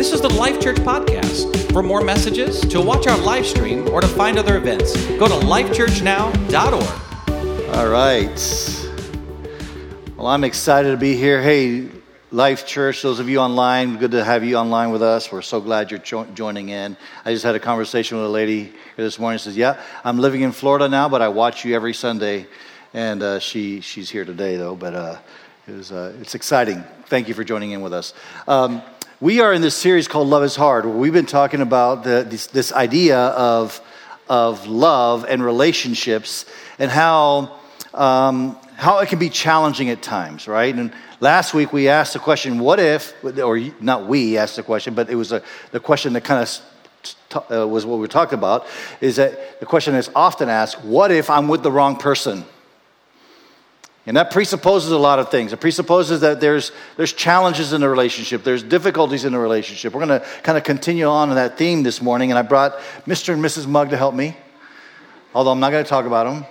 This is the Life Church Podcast. For more messages, to watch our live stream, or to find other events, go to lifechurchnow.org. All right. Well, I'm excited to be here. Hey, Life Church, those of you online, good to have you online with us. We're so glad you're joining in. I just had a conversation with a lady here this morning. She says, yeah, I'm living in Florida now, but I watch you every Sunday. And she's here today, though. But it's exciting. Thank you for joining in with us. We are in this series called Love is Hard, where we've been talking about this idea of love and relationships and how it can be challenging at times, right? And last week we asked the question, what if, or not we asked the question, but it was the question that kind of was what we were talking about, is that the question is often asked, what if I'm with the wrong person? And that presupposes a lot of things. It presupposes that there's challenges in the relationship. There's difficulties in the relationship. We're going to kind of continue on in that theme this morning, and I brought Mr. and Mrs. Mugg to help me, although I'm not going to talk about them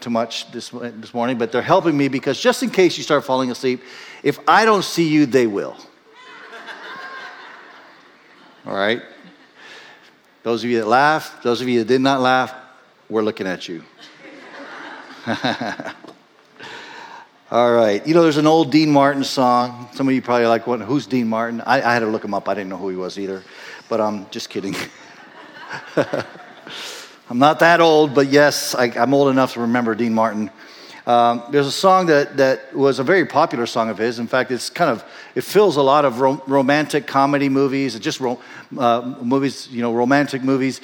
too much this morning, but they're helping me because just in case you start falling asleep, if I don't see you, they will. All right? Those of you that laughed, those of you that did not laugh, we're looking at you. All right. You know, there's an old Dean Martin song. Some of you probably like, well, who's Dean Martin? I had to look him up. I didn't know who he was either. But I'm just kidding. I'm not that old, but yes, I'm old enough to remember Dean Martin. There's a song that was a very popular song of his. In fact, it fills a lot of romantic comedy movies, romantic movies.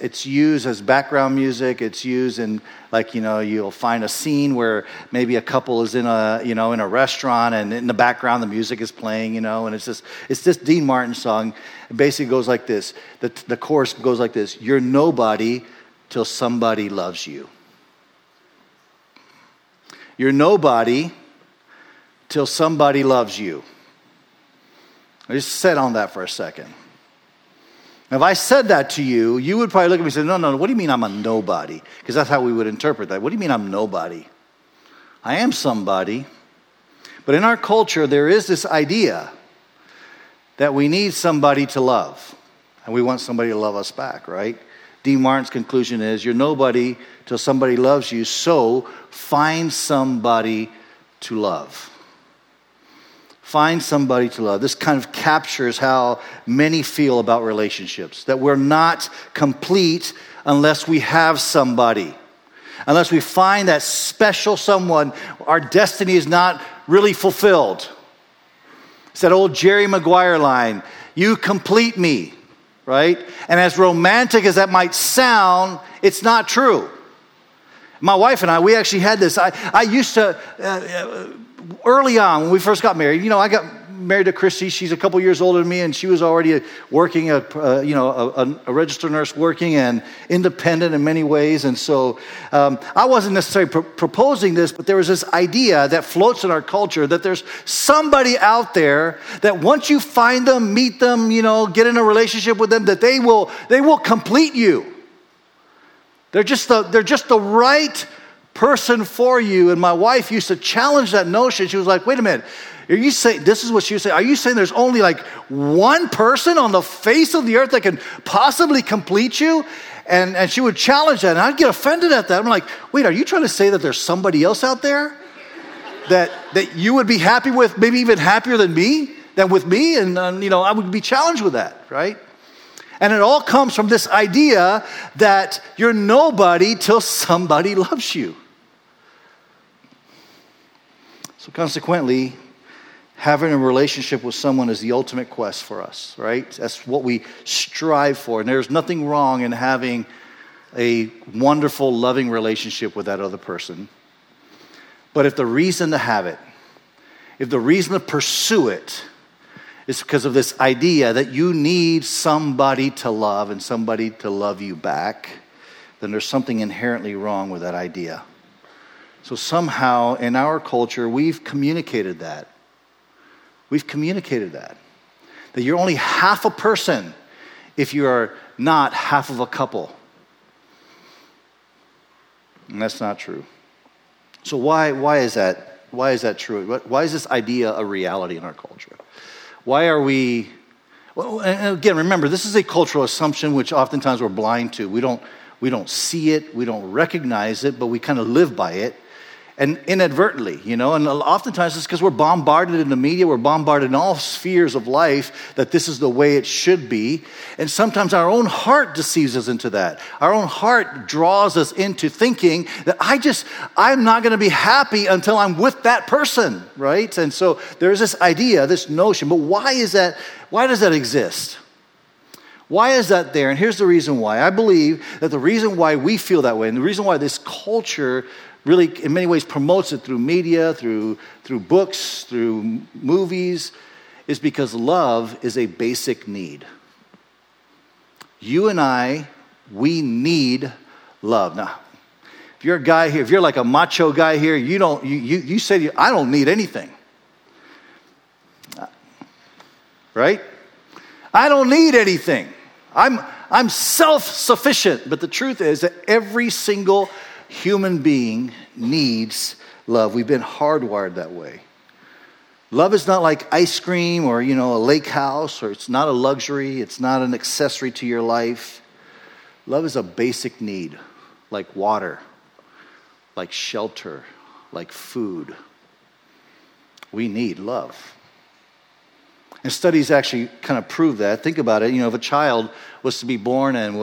It's used as background music. It's used in, like, you know, you'll find a scene where maybe a couple is in a restaurant, and in the background the music is playing, you know, and it's this Dean Martin song. It basically goes like this. The chorus goes like this: "You're nobody till somebody loves you. You're nobody till somebody loves you." I just sat on that for a second. Now, if I said that to you, you would probably look at me and say, no, what do you mean I'm a nobody? Because that's how we would interpret that. What do you mean I'm nobody? I am somebody. But in our culture, there is this idea that we need somebody to love, and we want somebody to love us back, right? Dean Martin's conclusion is, you're nobody till somebody loves you, so find somebody to love. Find somebody to love. This kind of captures how many feel about relationships, that we're not complete unless we have somebody. Unless we find that special someone, our destiny is not really fulfilled. It's that old Jerry Maguire line, "You complete me." Right? And as romantic as that might sound, it's not true. My wife and I, we actually had this. I used to, early on when we first got married, you know, I got married to Christy. She's a couple years older than me, and she was already working, a registered nurse, working and independent in many ways. And so I wasn't necessarily proposing this, but there was this idea that floats in our culture that there's somebody out there that once you find them, meet them, you know, get in a relationship with them, that they will complete you. They're just the right person for you. And my wife used to challenge that notion. She was like, wait a minute. Are you saying there's only like one person on the face of the earth that can possibly complete you? And she would challenge that, and I'd get offended at that. I'm like, wait, are you trying to say that there's somebody else out there that you would be happy with, maybe even happier than with me? And you know, I would be challenged with that, right? And it all comes from this idea that you're nobody till somebody loves you. So consequently, having a relationship with someone is the ultimate quest for us, right? That's what we strive for. And there's nothing wrong in having a wonderful, loving relationship with that other person. But if the reason to have it, if the reason to pursue it is because of this idea that you need somebody to love and somebody to love you back, then there's something inherently wrong with that idea. So somehow in our culture, we've communicated that. We've communicated that you're only half a person if you are not half of a couple. And that's not true. So why is that? Why is that true? Why is this idea a reality in our culture? Why are we Well, and again, remember, this is a cultural assumption which oftentimes we're blind to. We don't see it, we don't recognize it, but we kind of live by it, and inadvertently, you know. And oftentimes it's because we're bombarded in the media, we're bombarded in all spheres of life that this is the way it should be. And sometimes our own heart deceives us into that. Our own heart draws us into thinking that I'm not going to be happy until I'm with that person, right? And so there's this idea, this notion. But why is that? Why does that exist? Why is that there? And here's the reason why. I believe that the reason why we feel that way, and the reason why this culture really in many ways promotes it through media, through books, through movies, is because love is a basic need. You and I, we need love. Now, if you're a guy here, if you're like a macho guy here, you say to you, I don't need anything. Right? I don't need anything. I'm self-sufficient. But the truth is that every single human being needs love. We've been hardwired that way. Love is not like ice cream or, you know, a lake house, or it's not a luxury. It's not an accessory to your life. Love is a basic need, like water, like shelter, like food. We need love. And studies actually kind of prove that. Think about it. You know, if a child was to be born and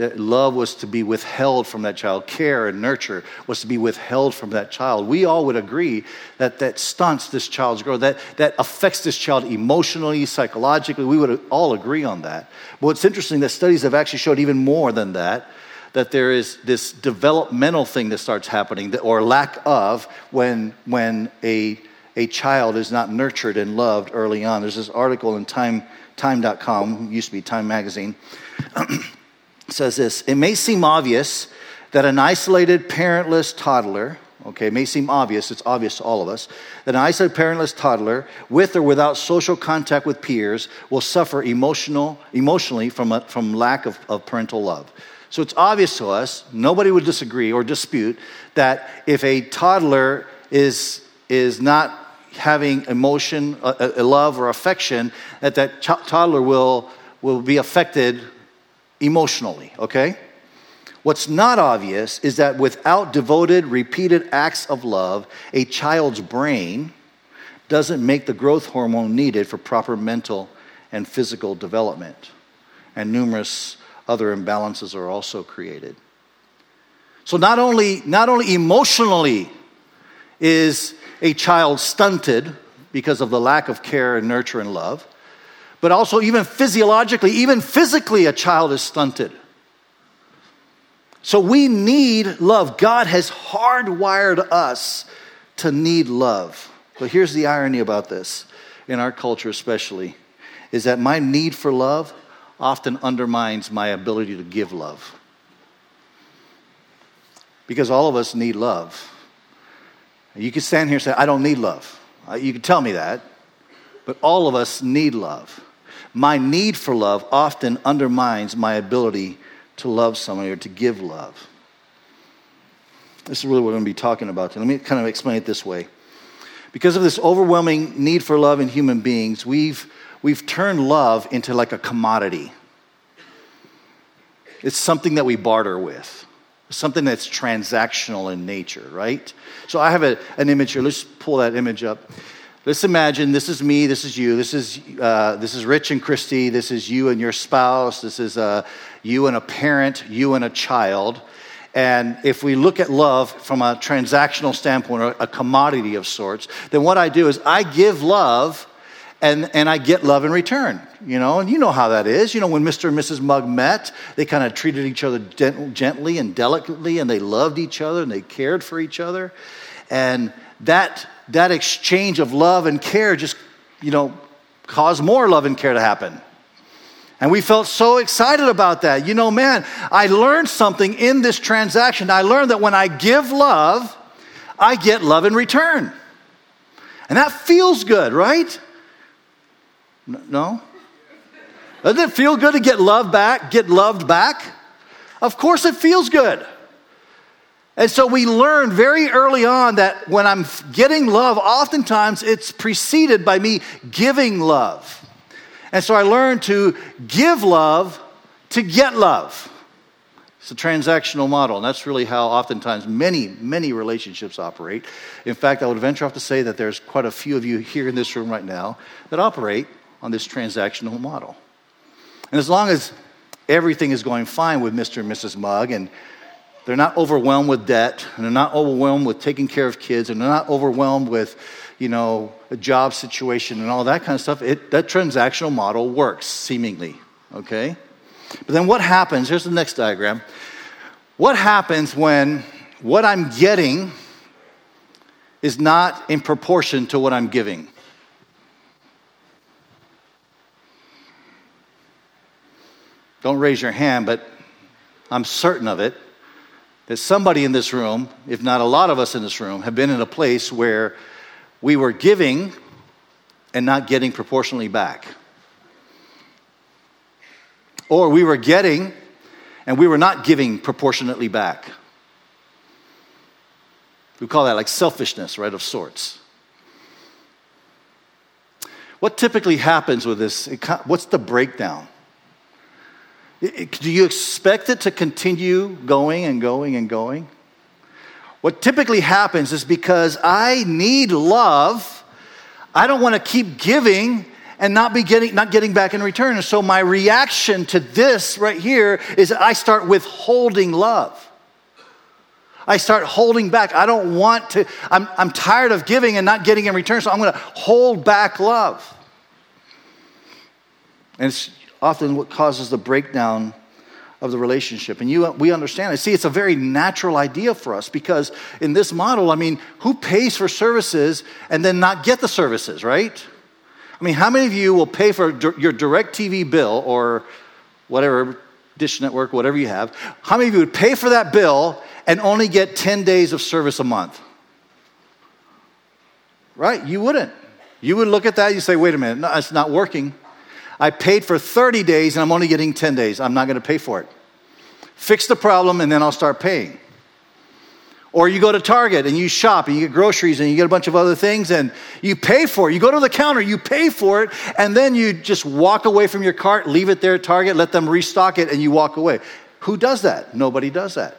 that love was to be withheld from that child, care and nurture was to be withheld from that child, we all would agree that that stunts this child's growth, that affects this child emotionally, psychologically. We would all agree on that. But what's interesting, that studies have actually showed even more than that there is this developmental thing that starts happening, or lack of, when a child is not nurtured and loved early on. There's this article in time.com, used to be Time magazine, says this: it may seem obvious that an isolated, parentless toddler, it's obvious to all of us, that an isolated, parentless toddler with or without social contact with peers will suffer emotionally from lack of parental love. So it's obvious to us, nobody would disagree or dispute, that if a toddler is not having emotion, love, or affection, that toddler will be affected emotionally, okay? What's not obvious is that without devoted, repeated acts of love, a child's brain doesn't make the growth hormone needed for proper mental and physical development, and numerous other imbalances are also created. So not only emotionally is a child stunted because of the lack of care and nurture and love, but also even physiologically, even physically, a child is stunted. So we need love. God has hardwired us to need love. But here's the irony about this, in our culture especially, is that my need for love often undermines my ability to give love. Because all of us need love. You can stand here and say, I don't need love. You can tell me that, but all of us need love. My need for love often undermines my ability to love somebody or to give love. This is really what we're going to be talking about today. Let me kind of explain it this way. Because of this overwhelming need for love in human beings, we've turned love into like a commodity. It's something that we barter with. Something that's transactional in nature, right? So I have an image here. Let's pull that image up. Let's imagine this is me, this is you, this is Rich and Christy, this is you and your spouse, this is you and a parent, you and a child. And if we look at love from a transactional standpoint, or a commodity of sorts, then what I do is I give love, and I get love in return, you know. And you know how that is. You know, when Mr. and Mrs. Mugg met, they kind of treated each other gently and delicately, and they loved each other, and they cared for each other. And that exchange of love and care just, you know, caused more love and care to happen. And we felt so excited about that. You know, man, I learned something in this transaction. I learned that when I give love, I get love in return. And that feels good, right? No? Doesn't it feel good to get love back, get loved back? Of course it feels good. And so we learned very early on that when I'm getting love, oftentimes it's preceded by me giving love. And so I learned to give love to get love. It's a transactional model, and that's really how oftentimes many relationships operate. In fact, I would venture off to say that there's quite a few of you here in this room right now that operate on this transactional model. And as long as everything is going fine with Mr. and Mrs. Mugg, and they're not overwhelmed with debt, and they're not overwhelmed with taking care of kids, and they're not overwhelmed with, a job situation and all that kind of stuff, that transactional model works, seemingly, okay? But then what happens, here's the next diagram, what happens when what I'm getting is not in proportion to what I'm giving? Don't raise your hand, but I'm certain of it, that somebody in this room, if not a lot of us in this room, have been in a place where we were giving and not getting proportionally back. Or we were getting, and we were not giving proportionately back. We call that like selfishness, right, of sorts. What typically happens with this? What's the breakdown? Do you expect it to continue going and going and going? What typically happens is because I need love, I don't want to keep giving and not getting back in return. And so my reaction to this right here is I start withholding love. I start holding back. I don't want to, I'm tired of giving and not getting in return, so I'm going to hold back love. And it's often what causes the breakdown of the relationship. And we understand it. See, it's a very natural idea for us because in this model, who pays for services and then not get the services, right? How many of you will pay for your DirecTV bill or whatever, Dish Network, whatever you have? How many of you would pay for that bill and only get 10 days of service a month? Right? You wouldn't. You would look at that, you say, wait a minute, no, it's not working. I paid for 30 days and I'm only getting 10 days. I'm not going to pay for it. Fix the problem and then I'll start paying. Or you go to Target and you shop and you get groceries and you get a bunch of other things and you pay for it. You go to the counter, you pay for it, and then you just walk away from your cart, leave it there at Target, let them restock it, and you walk away. Who does that? Nobody does that.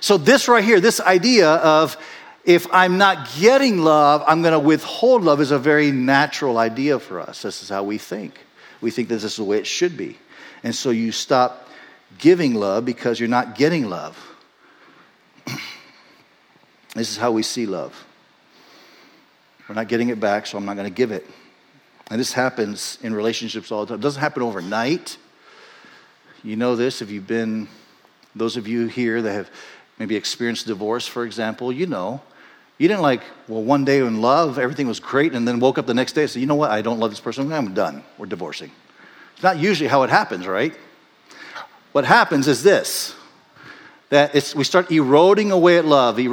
So this right here, this idea of if I'm not getting love, I'm going to withhold love is a very natural idea for us. This is how we think. We think that this is the way it should be. And so you stop giving love because you're not getting love. This is how we see love. We're not getting it back, so I'm not going to give it. And this happens in relationships all the time. It doesn't happen overnight. You know this if you've been, those of you here that have maybe experienced divorce, for example, you know. You didn't one day in love, everything was great, and then woke up the next day and said, you know what, I don't love this person, I'm done, we're divorcing. It's not usually how it happens, right? What happens is this. That we start eroding away at love. And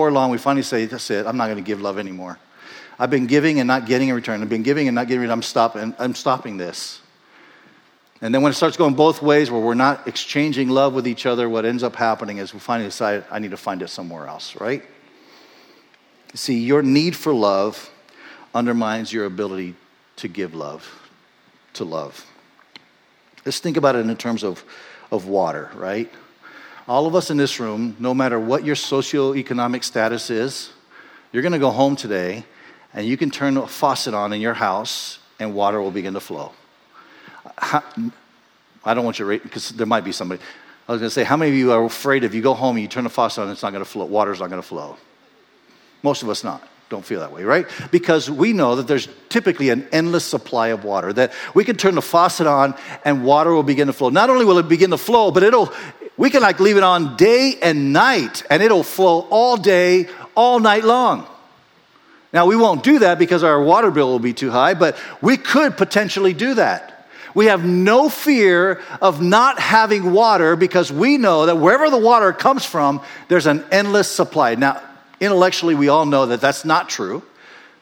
before long, we finally say, that's it. I'm not going to give love anymore. I've been giving and not getting in return. I'm stopping this. And then when it starts going both ways, where we're not exchanging love with each other, what ends up happening is we finally decide, I need to find it somewhere else, right? See, your need for love undermines your ability to give love, to love. Let's think about it in terms of water, right? All of us in this room, no matter what your socioeconomic status is, you're going to go home today and you can turn a faucet on in your house and water will begin to flow. I don't want you to rate because there might be somebody. I was going to say, how many of you are afraid if you go home and you turn the faucet on, it's not going to flow, water's not going to flow? Most of us don't feel that way, right? Because we know that there's typically an endless supply of water, that we can turn the faucet on and water will begin to flow. Not only will it begin to flow, but we can leave it on day and night, and it'll flow all day, all night long. Now, we won't do that because our water bill will be too high, but we could potentially do that. We have no fear of not having water because we know that wherever the water comes from, there's an endless supply. Now, intellectually, we all know that that's not true.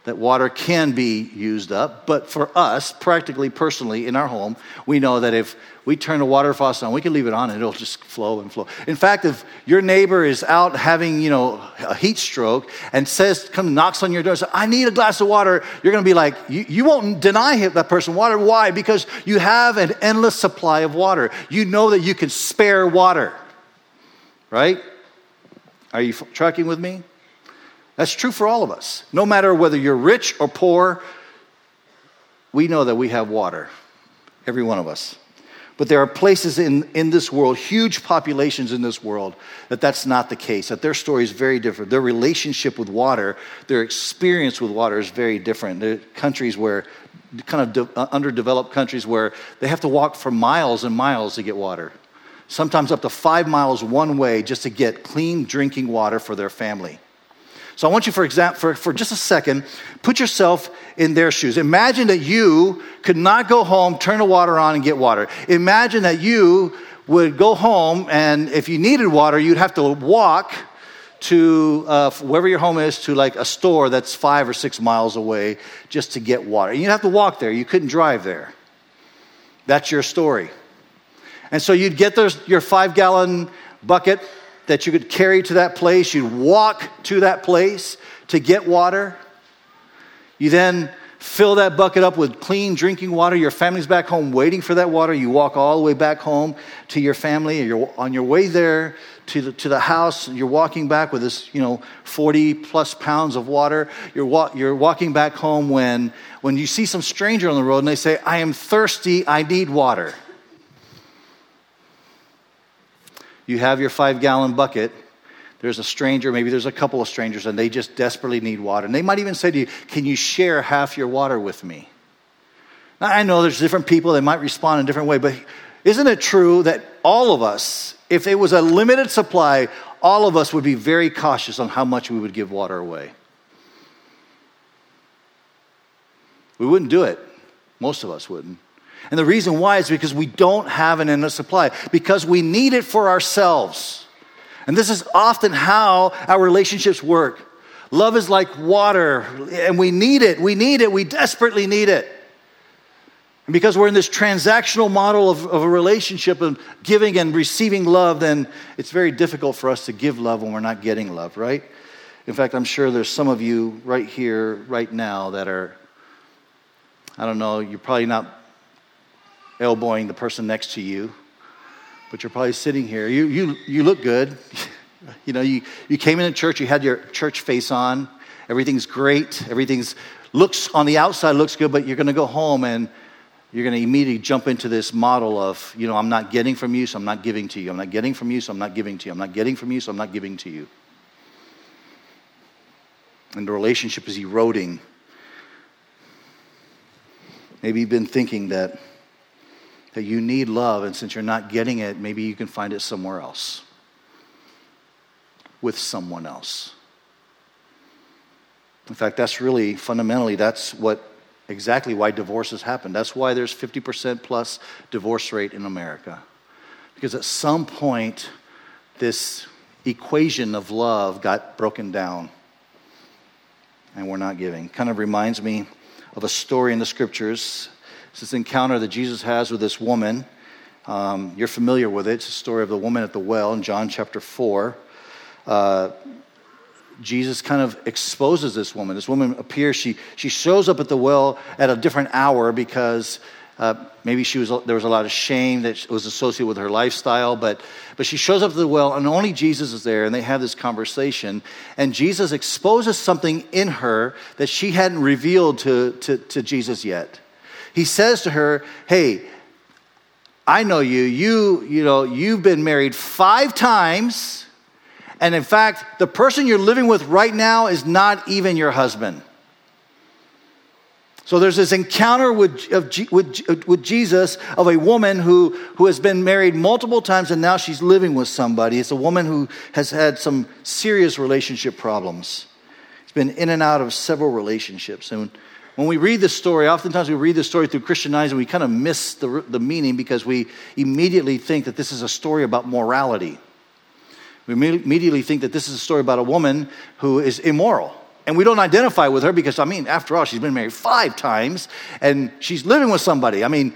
that water can be used up. But for us, practically, personally, in our home, we know that if we turn the water faucet on, we can leave it on and it'll just flow and flow. In fact, if your neighbor is out having, a heat stroke and says, knocks on your door and says, I need a glass of water, you're going to be like, you won't deny that person water. Why? Because you have an endless supply of water. You know that you can spare water, right? Are you tracking with me? That's true for all of us. No matter whether you're rich or poor, we know that we have water, every one of us. But there are places in this world, huge populations in this world, that's not the case, that their story is very different. Their relationship with water, their experience with water is very different. There are countries where, underdeveloped countries where they have to walk for miles and miles to get water, sometimes up to 5 miles one way just to get clean drinking water for their family. So I want you, for example, for just a second, put yourself in their shoes. Imagine that you could not go home, turn the water on, and get water. Imagine that you would go home, and if you needed water, you'd have to walk to wherever your home is, to like a store that's 5 or 6 miles away just to get water. And you'd have to walk there. You couldn't drive there. That's your story. And so you'd get your 5-gallon bucket that you could carry to that place. You'd walk to that place to get water. You then fill that bucket up with clean drinking water. Your family's back home waiting for that water. You walk all the way back home to your family. You're on your way there to the house. You're walking back with this, 40-plus pounds of water. You're walking back home when you see some stranger on the road and they say, I am thirsty, I need water. You have your 5-gallon bucket. There's a stranger, maybe there's a couple of strangers, and they just desperately need water. And they might even say to you, can you share half your water with me? Now, I know there's different people. They might respond in a different way. But isn't it true that all of us, if it was a limited supply, all of us would be very cautious on how much we would give water away? We wouldn't do it. Most of us wouldn't. And the reason why is because we don't have an endless supply, because we need it for ourselves. And this is often how our relationships work. Love is like water, and we need it, we desperately need it. And because we're in this transactional model of a relationship of giving and receiving love, then it's very difficult for us to give love when we're not getting love, right? In fact, I'm sure there's some of you right here, right now, that are, I don't know, you're probably not elbowing the person next to you, but you're probably sitting here. You look good. You came into church, you had your church face on. Everything's great. Looks on the outside looks good, but you're going to go home and you're going to immediately jump into this model of, I'm not getting from you, so I'm not giving to you. I'm not getting from you, so I'm not giving to you. I'm not getting from you, so I'm not giving to you. And the relationship is eroding. Maybe you've been thinking that you need love, and since you're not getting it, maybe you can find it somewhere else, with someone else. In fact, that's really, fundamentally, exactly why divorces happen. That's why there's 50% plus divorce rate in America. Because at some point, this equation of love got broken down, and we're not giving. Kind of reminds me of a story in the scriptures. It's this encounter that Jesus has with this woman. You're familiar with it. It's the story of the woman at the well in John chapter 4. Jesus kind of exposes this woman. This woman appears. She shows up at the well at a different hour because maybe there was a lot of shame that was associated with her lifestyle. But she shows up at the well, and only Jesus is there, and they have this conversation. And Jesus exposes something in her that she hadn't revealed to Jesus yet. He says to her, hey, I know you. You've been married 5 times. And in fact, the person you're living with right now is not even your husband. So there's this encounter with Jesus of a woman who has been married multiple times, and now she's living with somebody. It's a woman who has had some serious relationship problems. It's been in and out of several relationships. And when we read this story, oftentimes we read the story through Christian eyes and we kind of miss the meaning because we immediately think that this is a story about morality. We immediately think that this is a story about a woman who is immoral. And we don't identify with her because, I mean, after all, she's been married 5 times and she's living with somebody. I mean,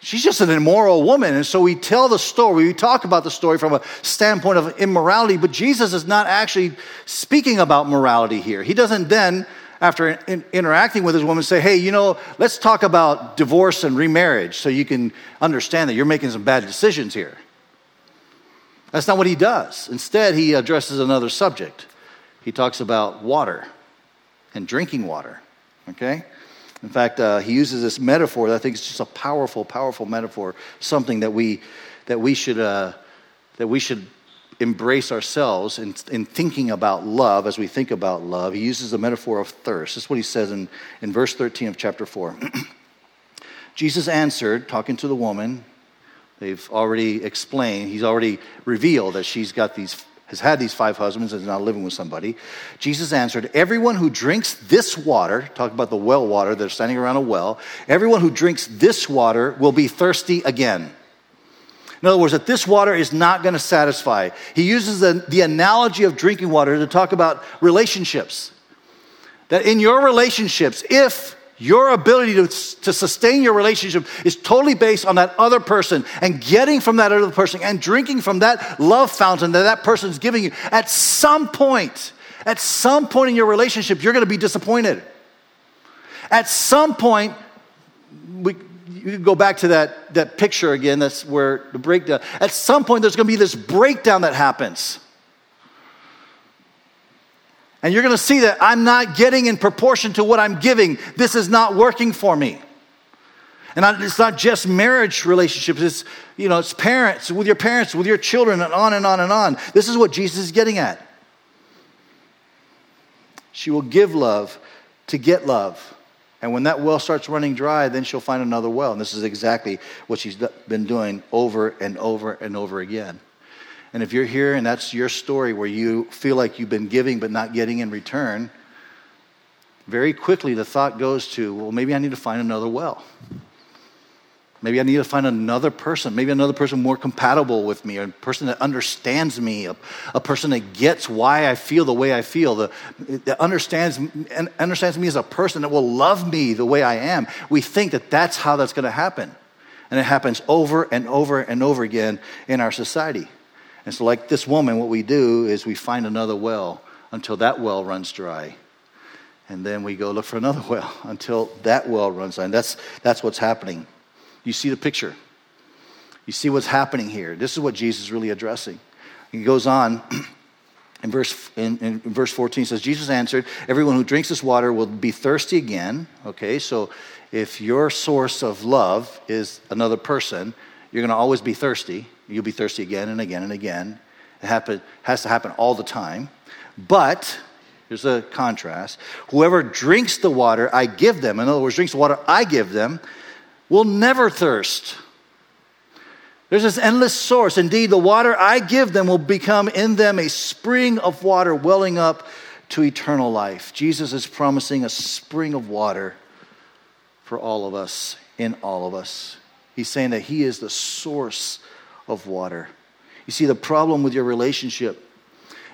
she's just an immoral woman. And so we tell the story, we talk about the story from a standpoint of immorality, but Jesus is not actually speaking about morality here. He doesn't then, after interacting with this woman, say, hey, you know, let's talk about divorce and remarriage so you can understand that you're making some bad decisions here. That's not what he does. Instead, he addresses another subject. He talks about water and drinking water, okay? In fact, he uses this metaphor that I think is just a powerful, powerful metaphor, something that we should embrace ourselves in thinking about love as we think about love. He uses the metaphor of thirst. This is what he says in verse 13 of chapter 4. Jesus answered, talking to the woman. They've already explained, he's already revealed that she's got these, has had these 5 husbands and is now living with somebody. Jesus answered, everyone who drinks this water, talk about the well water, they're standing around a well, everyone who drinks this water will be thirsty again. In other words, that this water is not going to satisfy. He uses the analogy of drinking water to talk about relationships. That in your relationships, if your ability to sustain your relationship is totally based on that other person and getting from that other person and drinking from that love fountain that that person's giving you, at some point in your relationship, you're going to be disappointed. At some point, you can go back to that picture again, that's where the breakdown. At some point, there's going to be this breakdown that happens. And you're going to see that I'm not getting in proportion to what I'm giving. This is not working for me. And it's not just marriage relationships. It's, you know, it's parents, with your children, and on and on and on. This is what Jesus is getting at. She will give love to get love. And when that well starts running dry, then she'll find another well. And this is exactly what she's been doing over and over and over again. And if you're here and that's your story where you feel like you've been giving but not getting in return, very quickly the thought goes to, well, maybe I need to find another well. Maybe I need to find another person. Maybe another person more compatible with me, a person that understands me, a person that gets why I feel the way I feel, that understands me as a person, that will love me the way I am. We think that that's how that's going to happen. And it happens over and over and over again in our society. And so like this woman, what we do is we find another well until that well runs dry. And then we go look for another well until that well runs dry. And that's what's happening. You see the picture. You see what's happening here. This is what Jesus is really addressing. He goes on in verse 14, says, Jesus answered, everyone who drinks this water will be thirsty again. Okay, so if your source of love is another person, you're going to always be thirsty. You'll be thirsty again and again and again. It has to happen all the time. But here's a contrast. Whoever drinks the water I give them, in other words, drinks the water I give them, will never thirst. There's this endless source. Indeed, the water I give them will become in them a spring of water welling up to eternal life. Jesus is promising a spring of water for all of us, in all of us. He's saying that he is the source of water. You see, the problem with your relationship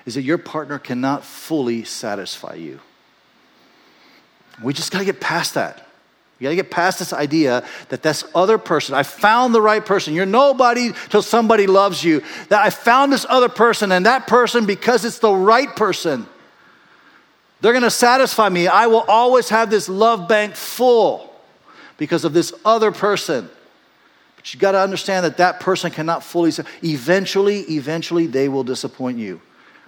is that your partner cannot fully satisfy you. We just got to get past that. You got to get past this idea that this other person, I found the right person. You're nobody till somebody loves you. That I found this other person, and that person, because it's the right person, they're going to satisfy me. I will always have this love bank full because of this other person. But you got to understand that person cannot fully satisfy. Eventually, they will disappoint you.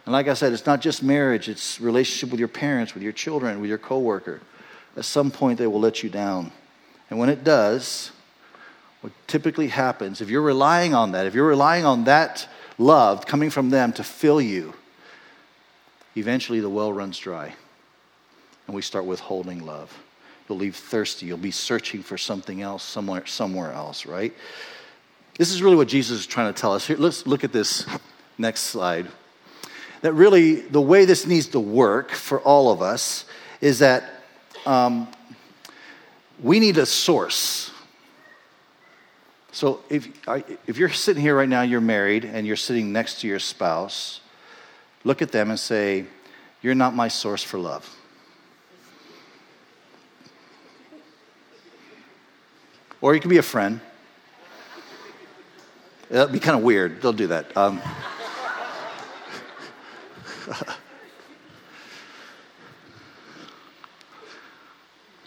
And like I said, it's not just marriage. It's relationship with your parents, with your children, with your coworker. At some point, they will let you down. And when it does, what typically happens, if you're relying on that love coming from them to fill you, eventually the well runs dry. And we start withholding love. You'll leave thirsty. You'll be searching for something else somewhere else, right? This is really what Jesus is trying to tell us. Here, let's look at this next slide. That really, the way this needs to work for all of us is that we need a source. So if you're sitting here right now, you're married, and you're sitting next to your spouse, look at them and say, You're not my source for love. Or you can be a friend. That'd be kind of weird. They'll do that.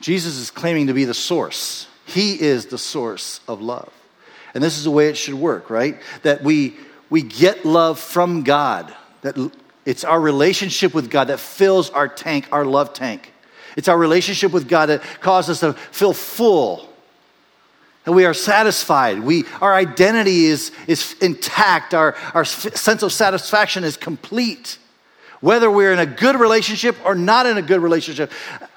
Jesus is claiming to be the source. He is the source of love. And this is the way it should work, right? That we get love from God. That it's our relationship with God that fills our tank, our love tank. It's our relationship with God that causes us to feel full. And we are satisfied. Our identity is intact. Our sense of satisfaction is complete. Whether we're in a good relationship or not in a good relationship,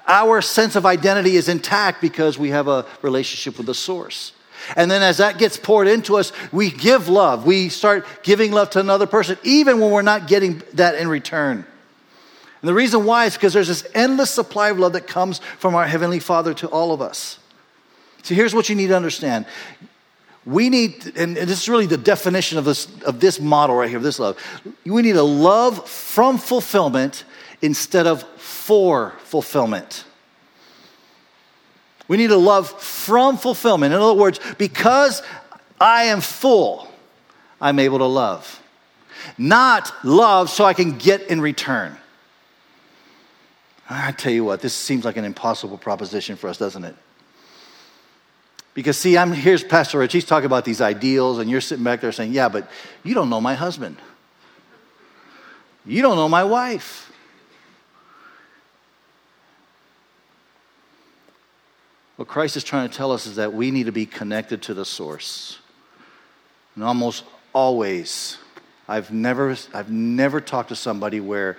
our sense of identity is intact because we have a relationship with the source. And then as that gets poured into us, we give love. We start giving love to another person, even when we're not getting that in return. And the reason why is because there's this endless supply of love that comes from our Heavenly Father to all of us. So here's what you need to understand. We need, and this is really the definition of this model right here, of this love. We need a love from fulfillment instead of for fulfillment. We need a love from fulfillment. In other words, because I am full, I'm able to love. Not love so I can get in return. I tell you what, this seems like an impossible proposition for us, doesn't it? Because see, here's Pastor Rich, he's talking about these ideals, and you're sitting back there saying, yeah, but you don't know my husband. You don't know my wife. What Christ is trying to tell us is that we need to be connected to the source. And almost always, I've never talked to somebody where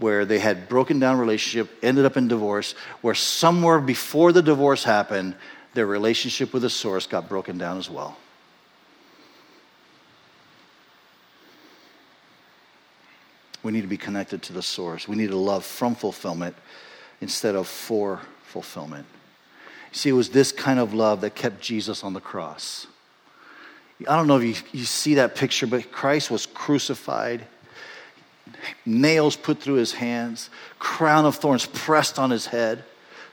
they had broken down relationship, ended up in divorce, where somewhere before the divorce happened, their relationship with the source got broken down as well. We need to be connected to the source. We need to love from fulfillment instead of for fulfillment. See, it was this kind of love that kept Jesus on the cross. I don't know if you see that picture, but Christ was crucified, nails put through his hands, crown of thorns pressed on his head.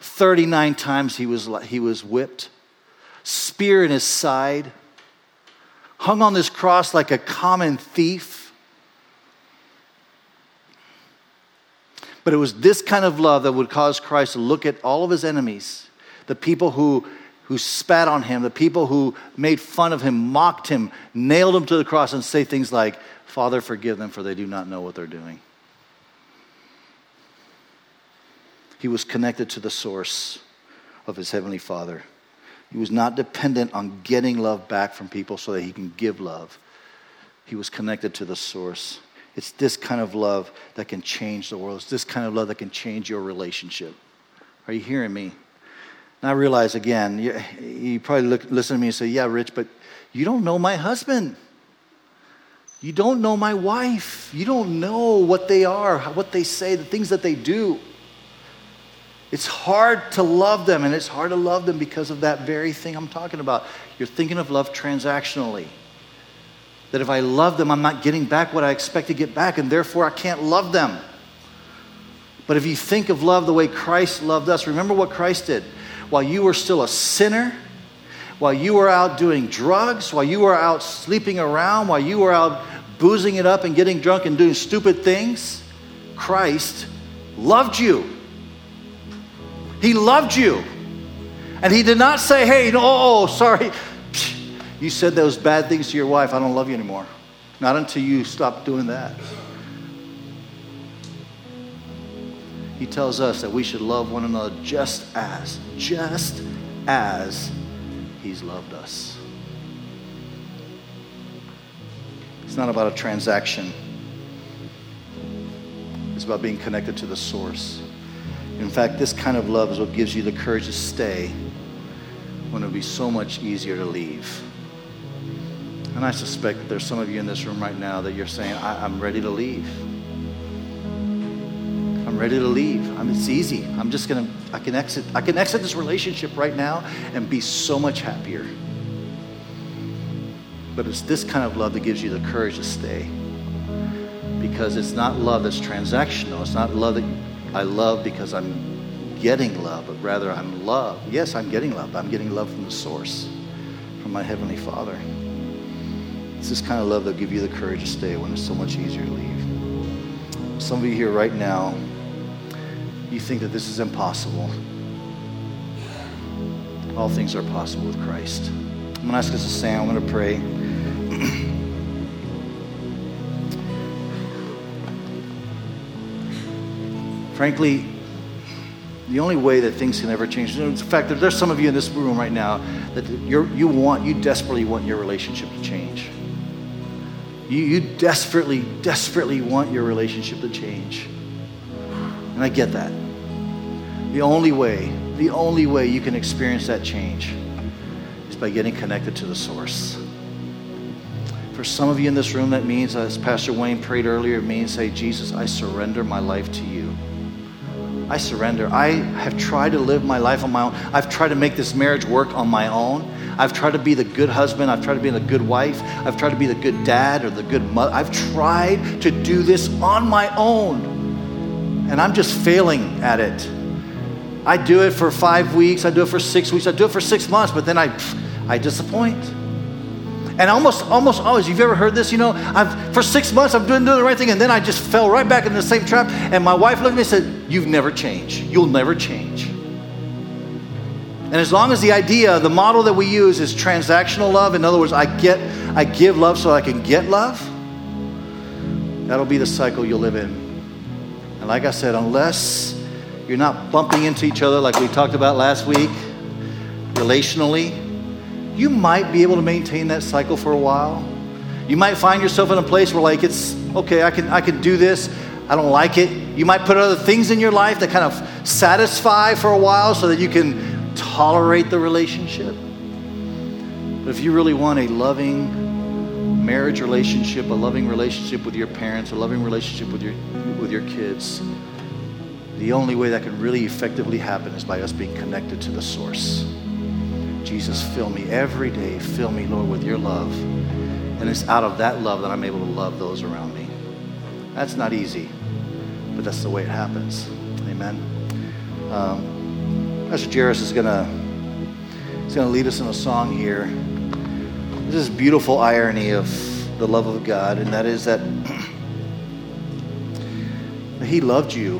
39 times he was whipped, spear in his side, hung on this cross like a common thief. But it was this kind of love that would cause Christ to look at all of his enemies, the people who spat on him, the people who made fun of him, mocked him, nailed him to the cross, and say things like, Father, forgive them, for they do not know what they're doing. He was connected to the source of his Heavenly Father. He was not dependent on getting love back from people so that he can give love. He was connected to the source. It's this kind of love that can change the world. It's this kind of love that can change your relationship. Are you hearing me? And I realize, again, you probably listen to me and say, yeah, Rich, but you don't know my husband. You don't know my wife. You don't know what they are, what they say, the things that they do. It's hard to love them, and it's hard to love them because of that very thing I'm talking about. You're thinking of love transactionally. That if I love them, I'm not getting back what I expect to get back, and therefore I can't love them. But if you think of love the way Christ loved us, remember what Christ did. While you were still a sinner, while you were out doing drugs, while you were out sleeping around, while you were out boozing it up and getting drunk and doing stupid things, Christ loved you. He loved you. And he did not say, hey, no, sorry. You said those bad things to your wife. I don't love you anymore. Not until you stop doing that. He tells us that we should love one another just as he's loved us. It's not about a transaction. It's about being connected to the source. In fact, this kind of love is what gives you the courage to stay when it would be so much easier to leave. And I suspect that there's some of you in this room right now that you're saying, I'm ready to leave. I'm ready to leave. It's easy. I can exit this relationship right now and be so much happier. But it's this kind of love that gives you the courage to stay. because it's not love that's transactional. It's not love that I love because I'm getting love, but rather I'm love. Yes, I'm getting love, but I'm getting love from the source, from my Heavenly Father. It's this kind of love that'll give you the courage to stay when it's so much easier to leave. Some of you here right now, you think that this is impossible. All things are possible with Christ. I'm going to ask us to stand. I'm going to pray. Frankly, the only way that things can ever change, in fact, there's some of you in this room right now that you desperately want your relationship to change. You desperately, desperately want your relationship to change. And I get that. The only way you can experience that change is by getting connected to the source. For some of you in this room, that means, as Pastor Wayne prayed earlier, it means, say, Jesus, I surrender my life to you. I surrender. I have tried to live my life on my own. I've tried to make this marriage work on my own. I've tried to be the good husband. I've tried to be the good wife. I've tried to be the good dad or the good mother. I've tried to do this on my own, and I'm just failing at it. I do it for 5 weeks. I do it for 6 weeks. I do it for 6 months, but then I disappoint. And almost always, you've ever heard this? You know, for 6 months, I'm doing the right thing, and then I just fell right back in the same trap. And my wife looked at me and said, you've never changed. You'll never change. And as long as the model that we use is transactional love, in other words, I give love so I can get love, that'll be the cycle you'll live in. And like I said, unless you're not bumping into each other like we talked about last week, relationally, you might be able to maintain that cycle for a while. You might find yourself in a place where, like, it's okay, I can do this. I don't like it. You might put other things in your life that kind of satisfy for a while so that you can tolerate the relationship. But if you really want a loving marriage relationship, a loving relationship with your parents, a loving relationship with your kids, the only way that can really effectively happen is by us being connected to the source. Jesus, fill me every day. Fill me, Lord, with your love. And it's out of that love that I'm able to love those around me. That's not easy, but that's the way it happens. Amen. Pastor Jairus is going to lead us in a song here. This is beautiful irony of the love of God, and that is that he loved you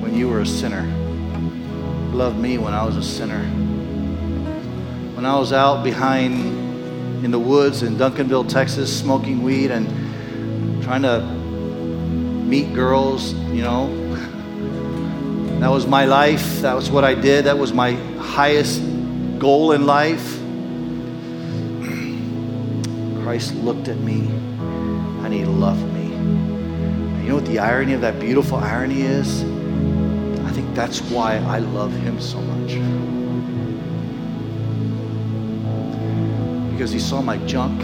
when you were a sinner. He loved me when I was a sinner. When I was out in the woods in Duncanville, Texas, smoking weed and trying to meet girls, you know, that was my life. That was what I did. That was my highest goal in life. Christ looked at me and he loved me. And you know what the irony of that beautiful irony is? I think that's why I love him so much. Because he saw my junk,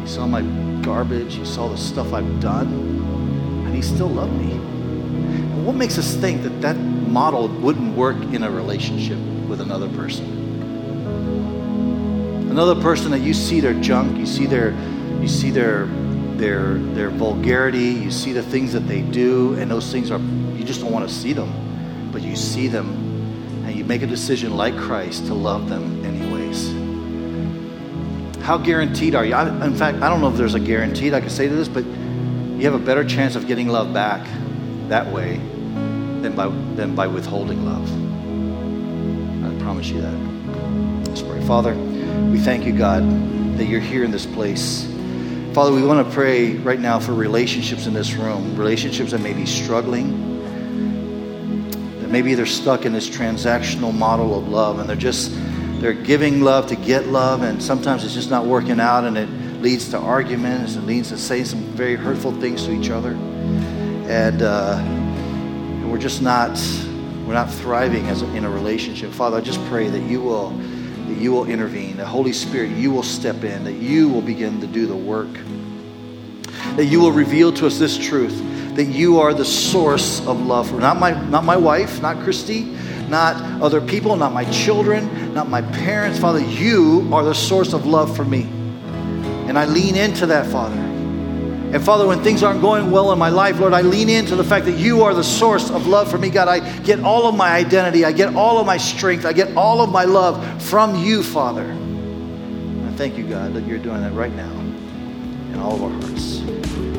he saw my garbage, he saw the stuff I've done, and he still loved me. And what makes us think that that model wouldn't work in a relationship with another person? Another person that you see their junk, you see their vulgarity, you see the things that they do, and those things are, you just don't want to see them, but you see them, and you make a decision like Christ to love them anyways. How guaranteed are you? In fact, I don't know if there's a guaranteed I can say to this, but you have a better chance of getting love back that way than by withholding love. I promise you that. Let's pray. Father, we thank you, God, that you're here in this place. Father, we want to pray right now for relationships in this room, relationships that may be struggling, that maybe they're stuck in this transactional model of love, and they're giving love to get love, and sometimes it's just not working out, and it leads to arguments, and leads to saying some very hurtful things to each other, and we're not thriving in a relationship. Father, I just pray that you will intervene, that Holy Spirit, you will step in, that you will begin to do the work, that you will reveal to us this truth, that you are the source of love, not my wife, not Christy, not other people, not my children, not my parents. Father, you are the source of love for me. And I lean into that, Father. And Father, when things aren't going well in my life, Lord, I lean into the fact that you are the source of love for me. God, I get all of my identity. I get all of my strength. I get all of my love from you, Father. And I thank you, God, that you're doing that right now in all of our hearts.